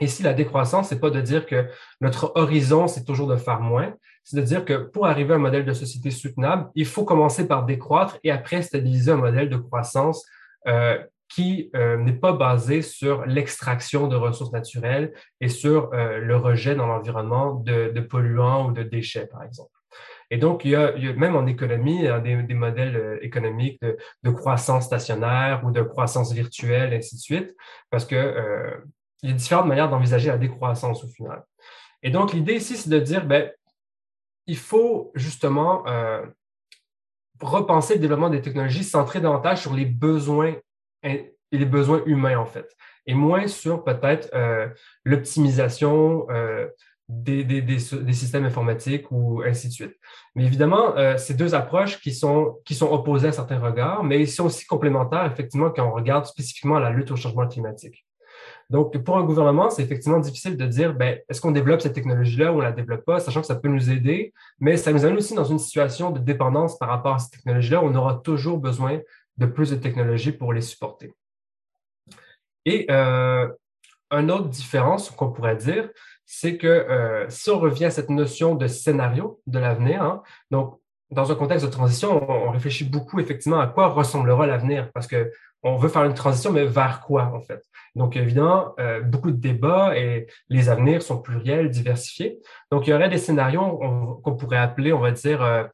Et si la décroissance, c'est pas de dire que notre horizon, c'est toujours de faire moins, c'est de dire que pour arriver à un modèle de société soutenable, il faut commencer par décroître et après stabiliser un modèle de croissance qui n'est pas basé sur l'extraction de ressources naturelles et sur le rejet dans l'environnement de polluants ou de déchets, par exemple. Et donc, il y a même en économie, des modèles économiques de croissance stationnaire ou de croissance virtuelle, et ainsi de suite, parce que il y a différentes manières d'envisager la décroissance au final. Et donc, l'idée ici, c'est de dire, il faut justement repenser le développement des technologies centré davantage sur les besoins et les besoins humains, en fait, et moins sur peut-être l'optimisation des systèmes informatiques ou ainsi de suite. Mais évidemment, ces deux approches qui sont opposées à certains regards, mais ils sont aussi complémentaires, effectivement, quand on regarde spécifiquement la lutte au changement climatique. Donc, pour un gouvernement, c'est effectivement difficile de dire, est-ce qu'on développe cette technologie-là ou on ne la développe pas, sachant que ça peut nous aider, mais ça nous amène aussi dans une situation de dépendance par rapport à cette technologie-là. On aura toujours besoin de plus de technologies pour les supporter. Et une autre différence qu'on pourrait dire, c'est que si on revient à cette notion de scénario de l'avenir, hein, donc dans un contexte de transition, on réfléchit beaucoup effectivement à quoi ressemblera l'avenir, parce que on veut faire une transition, mais vers quoi, en fait? Donc, évidemment, beaucoup de débats et les avenirs sont pluriels, diversifiés. Donc, il y aurait des scénarios qu'on pourrait appeler, on va dire,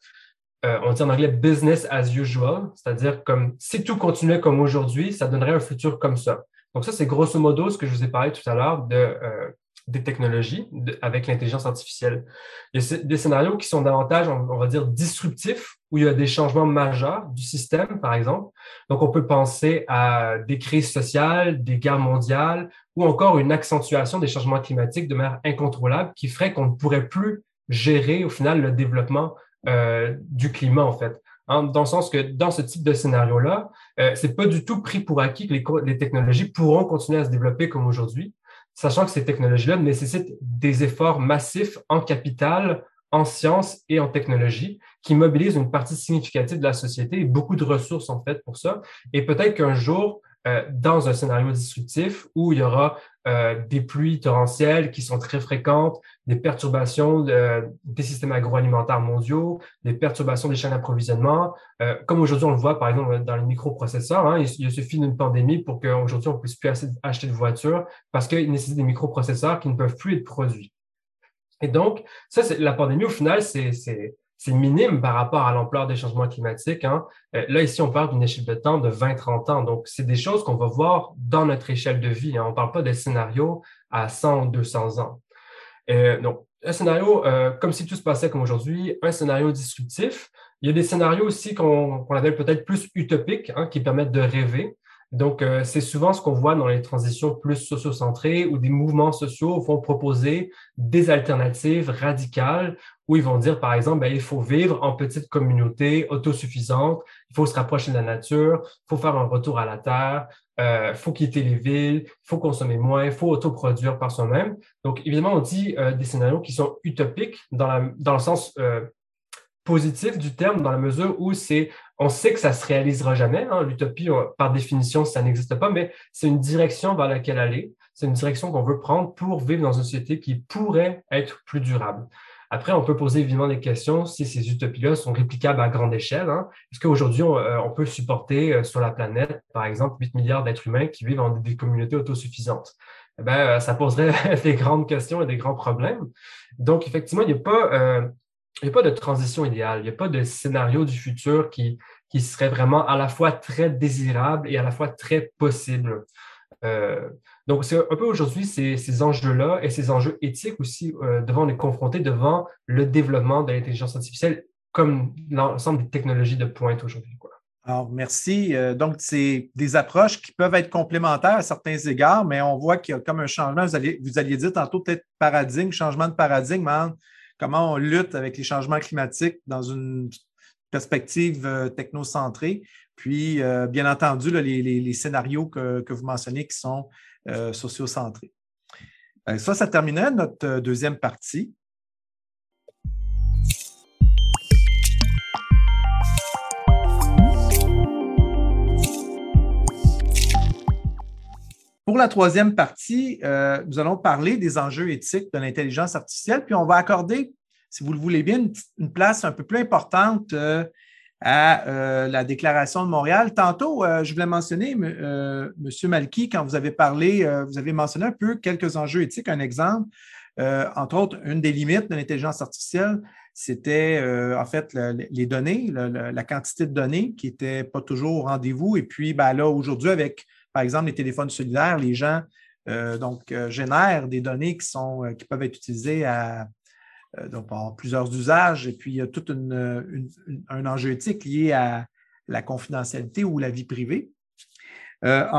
on dit en anglais « business as usual », c'est-à-dire comme si tout continuait comme aujourd'hui, ça donnerait un futur comme ça. Donc, ça, c'est grosso modo ce que je vous ai parlé tout à l'heure des technologies avec l'intelligence artificielle. Il y a des scénarios qui sont davantage, on va dire, disruptifs, où il y a des changements majeurs du système, par exemple. Donc, on peut penser à des crises sociales, des guerres mondiales, ou encore une accentuation des changements climatiques de manière incontrôlable qui ferait qu'on ne pourrait plus gérer, au final, le développement du climat, en fait. Hein, dans le sens que dans ce type de scénario-là, c'est pas du tout pris pour acquis que les technologies pourront continuer à se développer comme aujourd'hui, sachant que ces technologies-là nécessitent des efforts massifs en capital, en sciences et en technologie qui mobilisent une partie significative de la société et beaucoup de ressources, en fait, pour ça. Et peut-être qu'un jour, dans un scénario disruptif où il y aura des pluies torrentielles qui sont très fréquentes, des perturbations des systèmes agroalimentaires mondiaux, des perturbations des chaînes d'approvisionnement. Comme aujourd'hui, on le voit, par exemple, dans les microprocesseurs, hein, il suffit d'une pandémie pour qu'aujourd'hui, on ne puisse plus acheter de voitures parce qu'ils nécessitent des microprocesseurs qui ne peuvent plus être produits. Et donc, ça, la pandémie, au final, c'est minime par rapport à l'ampleur des changements climatiques. Hein. Là, ici, on parle d'une échelle de temps de 20-30 ans. Donc, c'est des choses qu'on va voir dans notre échelle de vie. Hein. On ne parle pas de scénarios à 100 ou 200 ans. Donc, un scénario comme si tout se passait comme aujourd'hui, un scénario disruptif. Il y a des scénarios aussi qu'on appelle peut-être plus utopiques, hein, qui permettent de rêver. Donc, c'est souvent ce qu'on voit dans les transitions plus socio-centrées où des mouvements sociaux vont proposer des alternatives radicales où ils vont dire, par exemple, il faut vivre en petite communauté autosuffisante, il faut se rapprocher de la nature, il faut faire un retour à la terre, il faut quitter les villes, il faut consommer moins, il faut autoproduire par soi-même. Donc, évidemment, on dit des scénarios qui sont utopiques dans le sens positif du terme, dans la mesure où on sait que ça ne se réalisera jamais. Hein. L'utopie, par définition, ça n'existe pas, mais c'est une direction vers laquelle aller. C'est une direction qu'on veut prendre pour vivre dans une société qui pourrait être plus durable. Après, on peut poser évidemment des questions si ces utopies-là sont réplicables à grande échelle. Hein. Est-ce qu'aujourd'hui, on peut supporter sur la planète, par exemple, 8 milliards d'êtres humains qui vivent dans des communautés autosuffisantes? Eh bien, ça poserait des grandes questions et des grands problèmes. Donc, effectivement, il n'y a pas de transition idéale, il n'y a pas de scénario du futur qui serait vraiment à la fois très désirable et à la fois très possible. Donc, c'est un peu aujourd'hui ces enjeux-là et ces enjeux éthiques aussi, devant les confronter devant le développement de l'intelligence artificielle comme l'ensemble des technologies de pointe aujourd'hui. Alors, merci. Donc, c'est des approches qui peuvent être complémentaires à certains égards, mais on voit qu'il y a comme un changement, vous alliez dire tantôt peut-être paradigme, changement de paradigme, hein? Comment on lutte avec les changements climatiques dans une perspective technocentrée. Puis, bien entendu, là, les scénarios que vous mentionnez qui sont sociocentrés. Ça terminait notre deuxième partie. Pour la troisième partie, nous allons parler des enjeux éthiques de l'intelligence artificielle, puis on va accorder, si vous le voulez bien, une place un peu plus importante à la Déclaration de Montréal. Tantôt, je voulais mentionner, M. Malki, quand vous avez parlé, vous avez mentionné un peu quelques enjeux éthiques, un exemple. Entre autres, une des limites de l'intelligence artificielle, c'était en fait les données, la quantité de données qui n'était pas toujours au rendez-vous. Et puis, là, aujourd'hui, avec par exemple, les téléphones cellulaires, les gens génèrent des données qui peuvent être utilisées par plusieurs usages. Et puis, il y a tout un enjeu éthique lié à la confidentialité ou la vie privée. La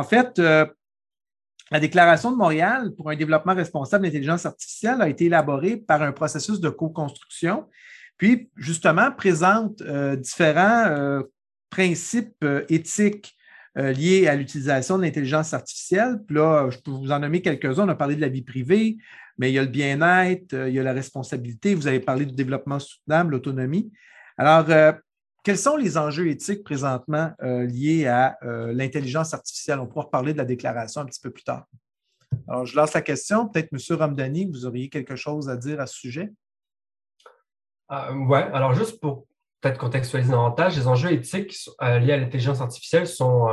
Déclaration de Montréal pour un développement responsable de l'intelligence artificielle a été élaborée par un processus de co-construction, puis justement présente différents principes éthiques liés à l'utilisation de l'intelligence artificielle. Puis là, je peux vous en nommer quelques-uns. On a parlé de la vie privée, mais il y a le bien-être, il y a la responsabilité. Vous avez parlé du développement soutenable, l'autonomie. Alors, quels sont les enjeux éthiques présentement liés à l'intelligence artificielle? On pourra reparler de la déclaration un petit peu plus tard. Alors, je lance la question. Peut-être, M. Romdhani, vous auriez quelque chose à dire à ce sujet? Oui. Alors, juste pour peut-être contextualiser davantage, les enjeux éthiques liés à l'intelligence artificielle sont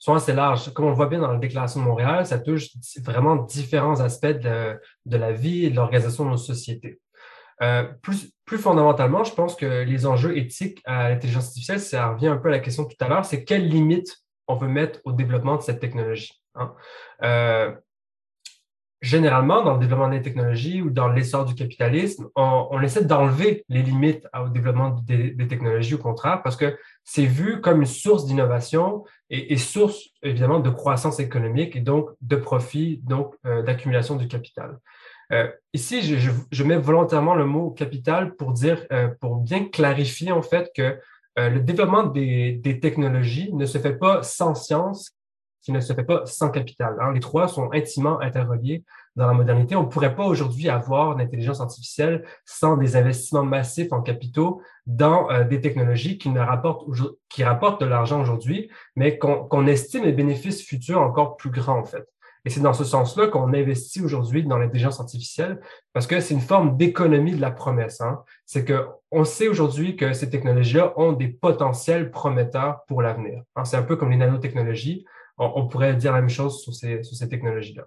souvent c'est large. Comme on le voit bien dans la Déclaration de Montréal, ça touche vraiment différents aspects de la vie et de l'organisation de nos sociétés. Plus fondamentalement, je pense que les enjeux éthiques à l'intelligence artificielle, ça revient un peu à la question de tout à l'heure, c'est quelles limites on veut mettre au développement de cette technologie, hein? Généralement, dans le développement des technologies ou dans l'essor du capitalisme, on essaie d'enlever les limites au développement des technologies, au contraire, parce que c'est vu comme une source d'innovation et source, évidemment, de croissance économique et donc de profit, donc d'accumulation du capital. Ici, je mets volontairement le mot « capital » pour dire, pour bien clarifier, en fait, que le développement des technologies ne se fait pas sans science, qui ne se fait pas sans capital. Hein. Les trois sont intimement interreliés dans la modernité. On ne pourrait pas aujourd'hui avoir l'intelligence artificielle sans des investissements massifs en capitaux dans des technologies qui rapportent de l'argent aujourd'hui, mais qu'on estime les bénéfices futurs encore plus grands, en fait. Et c'est dans ce sens-là qu'on investit aujourd'hui dans l'intelligence artificielle, parce que c'est une forme d'économie de la promesse. Hein. C'est qu'on sait aujourd'hui que ces technologies-là ont des potentiels prometteurs pour l'avenir. Hein. C'est un peu comme les nanotechnologies. On pourrait dire la même chose sur ces technologies-là.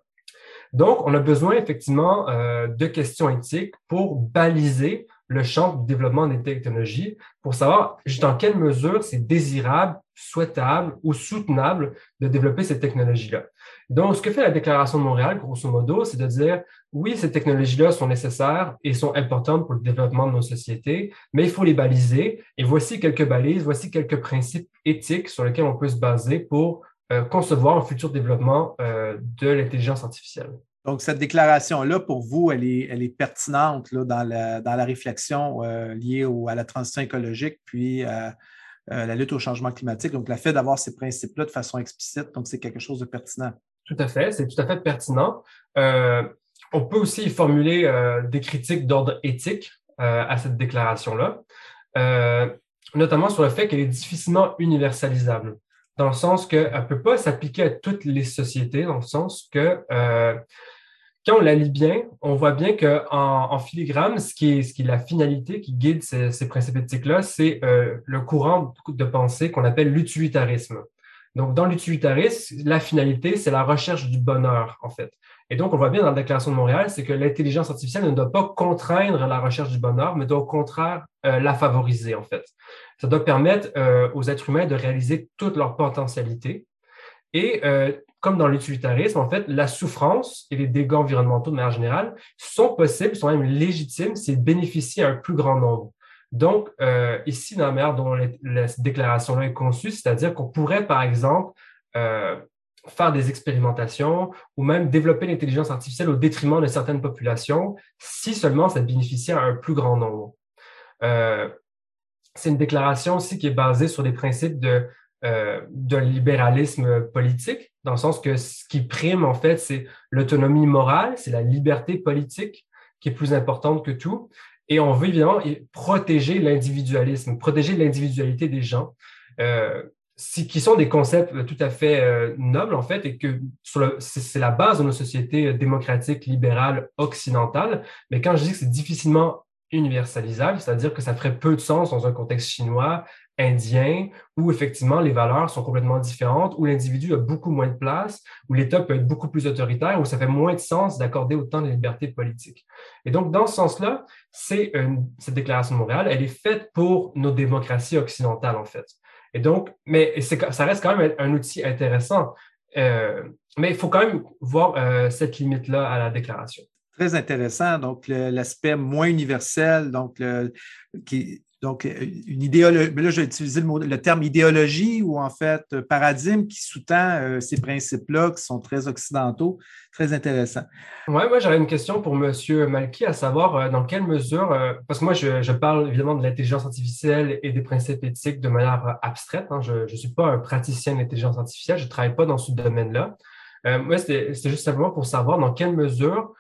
Donc, on a besoin effectivement de questions éthiques pour baliser le champ de développement des technologies, pour savoir dans quelle mesure c'est désirable, souhaitable ou soutenable de développer ces technologies-là. Donc, ce que fait la Déclaration de Montréal, grosso modo, c'est de dire, oui, ces technologies-là sont nécessaires et sont importantes pour le développement de nos sociétés, mais il faut les baliser. Et voici quelques balises, voici quelques principes éthiques sur lesquels on peut se baser pour concevoir un futur développement de l'intelligence artificielle. Donc, cette déclaration-là, pour vous, elle est pertinente là, dans la réflexion liée à la transition écologique, puis la lutte au changement climatique. Donc, le fait d'avoir ces principes-là de façon explicite, donc c'est quelque chose de pertinent. Tout à fait, c'est tout à fait pertinent. On peut aussi formuler des critiques d'ordre éthique à cette déclaration-là, notamment sur le fait qu'elle est difficilement universalisable. Dans le sens qu'elle ne peut pas s'appliquer à toutes les sociétés, dans le sens que quand on la lit bien, on voit bien qu'en filigrane, ce qui est la finalité qui guide ces principes éthiques-là, c'est le courant de pensée qu'on appelle l'utilitarisme. Donc, dans l'utilitarisme, la finalité, c'est la recherche du bonheur, en fait. Et donc, on voit bien dans la Déclaration de Montréal, c'est que l'intelligence artificielle ne doit pas contraindre la recherche du bonheur, mais doit au contraire la favoriser, en fait. Ça doit permettre aux êtres humains de réaliser toutes leurs potentialités. Et comme dans l'utilitarisme, en fait, la souffrance et les dégâts environnementaux de manière générale sont possibles, sont même légitimes s'ils bénéficient à un plus grand nombre. Donc, ici, dans la manière dont la déclaration-là est conçue, c'est-à-dire qu'on pourrait, par exemple, faire des expérimentations ou même développer l'intelligence artificielle au détriment de certaines populations si seulement ça bénéficie à un plus grand nombre. C'est une déclaration aussi qui est basée sur des principes de libéralisme politique, dans le sens que ce qui prime, en fait, c'est l'autonomie morale, c'est la liberté politique qui est plus importante que tout. Et on veut évidemment protéger l'individualisme, protéger l'individualité des gens, qui sont des concepts tout à fait nobles, en fait, et que c'est la base de nos sociétés démocratiques, libérales, occidentales. Mais quand je dis que c'est difficilement universalisable, c'est-à-dire que ça ferait peu de sens dans un contexte chinois, indien, où effectivement les valeurs sont complètement différentes, où l'individu a beaucoup moins de place, où l'État peut être beaucoup plus autoritaire, où ça fait moins de sens d'accorder autant de libertés politiques. Et donc, dans ce sens-là, cette Déclaration de Montréal, elle est faite pour nos démocraties occidentales, en fait. Et donc, mais ça reste quand même un outil intéressant, mais il faut quand même voir cette limite-là à la déclaration. Très intéressant, donc l'aspect moins universel, donc une idéologie, là je vais utiliser le terme idéologie ou en fait paradigme qui sous-tend ces principes-là qui sont très occidentaux, très intéressant. Oui, moi j'aurais une question pour M. Malki, à savoir dans quelle mesure, parce que moi je parle évidemment de l'intelligence artificielle et des principes éthiques de manière abstraite, hein, je ne suis pas un praticien de l'intelligence artificielle, je ne travaille pas dans ce domaine-là. Moi c'était juste simplement pour savoir dans quelle mesure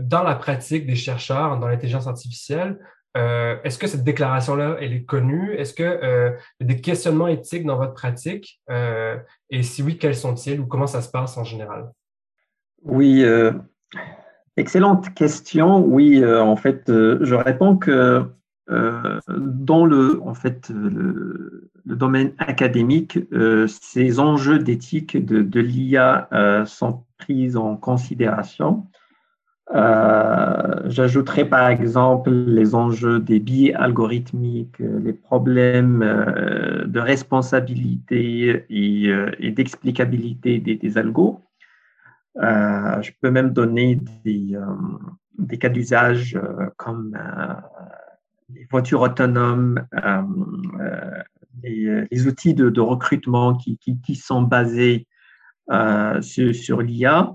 dans la pratique des chercheurs dans l'intelligence artificielle, est-ce que cette déclaration-là, elle est connue? Est-ce que il y a des questionnements éthiques dans votre pratique? Et si oui, quels sont-ils ou comment ça se passe en général? Oui, excellente question. Oui, en fait, je réponds que dans le domaine académique, ces enjeux d'éthique de l'IA sont pris en considération. J'ajouterai par exemple les enjeux des biais algorithmiques, les problèmes de responsabilité et d'explicabilité des algos. Je peux même donner des cas d'usage comme les voitures autonomes, les outils de recrutement qui sont basés sur l'IA.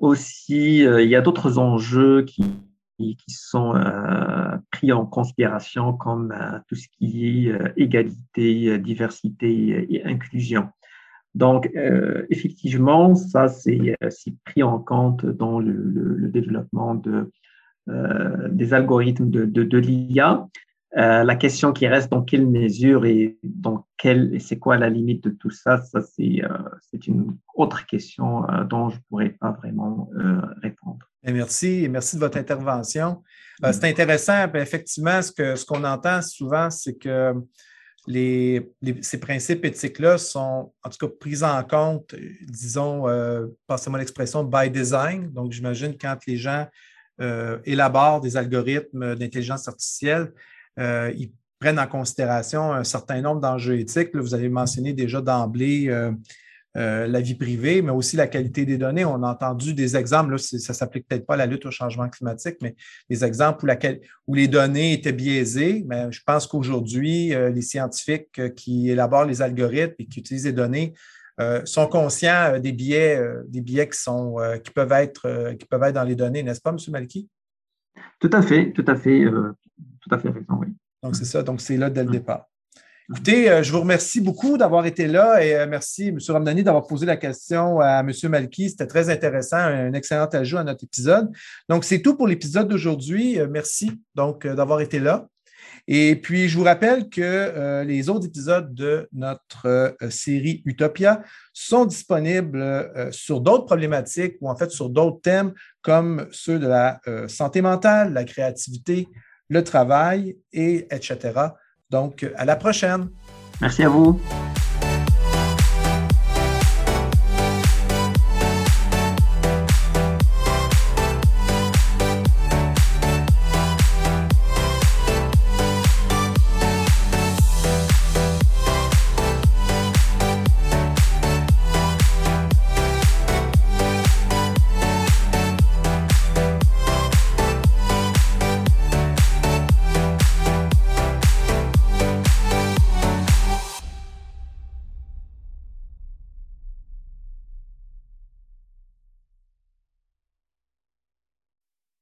Aussi, il y a d'autres enjeux qui sont pris en considération, comme tout ce qui est égalité, diversité et inclusion. Donc, effectivement, ça, c'est pris en compte dans le développement des algorithmes de l'IA. La question qui reste, dans quelle mesure et c'est quoi la limite de tout ça, c'est une autre question dont je ne pourrais pas vraiment répondre. Merci de votre intervention. C'est intéressant, effectivement, ce qu'on entend souvent, c'est que ces principes éthiques-là sont, en tout cas, pris en compte, disons, passez-moi l'expression, by design. Donc, j'imagine quand les gens élaborent des algorithmes d'intelligence artificielle, ils prennent en considération un certain nombre d'enjeux éthiques. Là, vous avez mentionné déjà d'emblée la vie privée, mais aussi la qualité des données. On a entendu des exemples, là, ça ne s'applique peut-être pas à la lutte au changement climatique, mais des exemples où les données étaient biaisées. Mais je pense qu'aujourd'hui, les scientifiques qui élaborent les algorithmes et qui utilisent les données sont conscients des biais qui peuvent être dans les données, n'est-ce pas, M. Malki? Tout à fait. Tout à fait raison, oui. Donc, c'est ça. Donc, c'est là dès le départ. Écoutez, je vous remercie beaucoup d'avoir été là et merci, M. Romdhani, d'avoir posé la question à M. Malki. C'était très intéressant, un excellent ajout à notre épisode. Donc, c'est tout pour l'épisode d'aujourd'hui. Merci, donc, d'avoir été là. Et puis, je vous rappelle que les autres épisodes de notre série Utopia sont disponibles sur d'autres problématiques ou en fait sur d'autres thèmes comme ceux de la santé mentale, la créativité, le travail, etc. Donc, à la prochaine. Merci à vous.